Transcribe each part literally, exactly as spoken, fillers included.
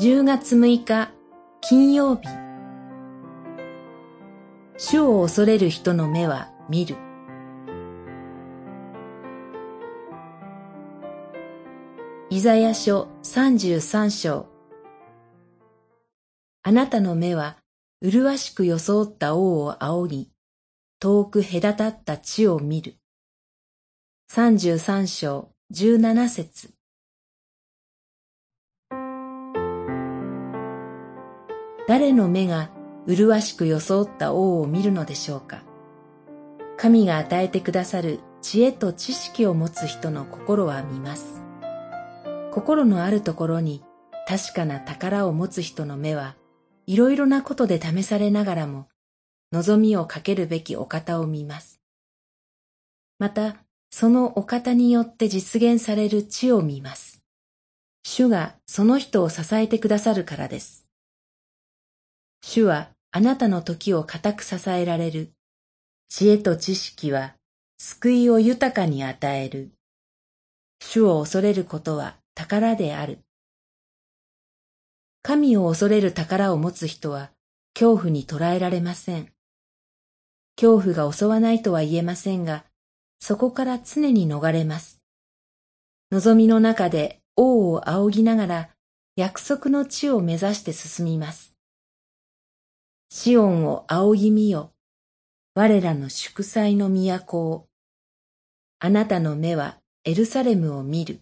じゅうがつむいか金曜日。主を恐れる人の目は見る。イザヤ書さんじゅうさんしょう。あなたの目は麗しく装った王を仰ぎ、遠く隔たった地を見る。さんじゅうさんしょうじゅうななせつ。誰の目が麗しく装った王を見るのでしょうか。神が与えてくださる知恵と知識を持つ人の心は見ます。心のあるところに確かな宝を持つ人の目はいろいろなことで試されながらも、望みをかけるべきお方を見ます。また、そのお方によって実現される地を見ます。主がその人を支えてくださるからです。主はあなたの時を固く支えられる。知恵と知識は救いを豊かに与える。主を恐れることは宝である。神を恐れる宝を持つ人は恐怖に捉えられません。恐怖が襲わないとは言えませんが、そこから常に逃れます。望みの中で王を仰ぎながら約束の地を目指して進みます。シオンを仰ぎ見よ、我らの祝祭の都を。あなたの目はエルサレムを見る。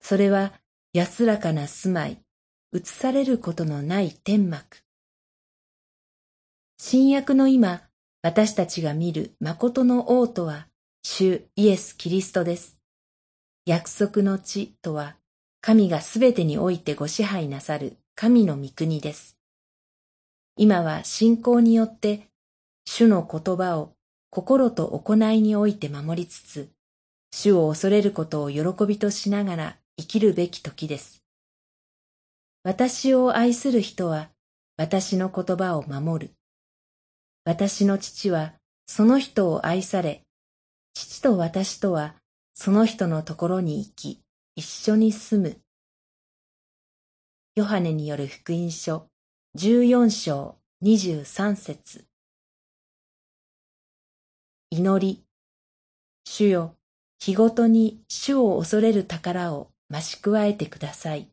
それは安らかな住まい、移されることのない天幕。新約の今、私たちが見る真の王とは、主イエス・キリストです。約束の地とは、神がすべてにおいてご支配なさる神の御国です。今は信仰によって、主の言葉を心と行いにおいて守りつつ、主を恐れることを喜びとしながら生きるべき時です。私を愛する人は、私の言葉を守る。私の父は、その人を愛され、父と私とは、その人のところに行き、一緒に住む。ヨハネによる福音書じゅうよんしょうにじゅうさんせつ。祈り。主よ、日ごとに主を恐れる宝を増し加えてください。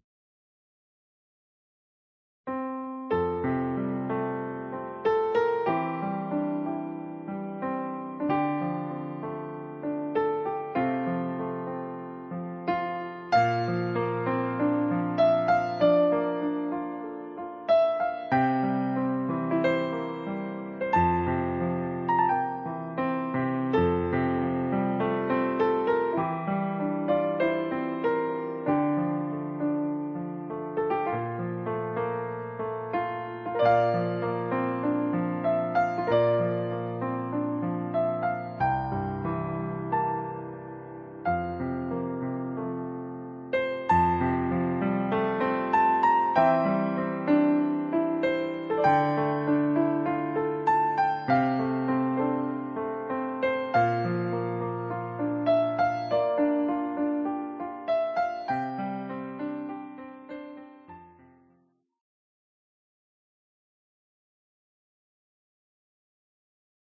Thank you.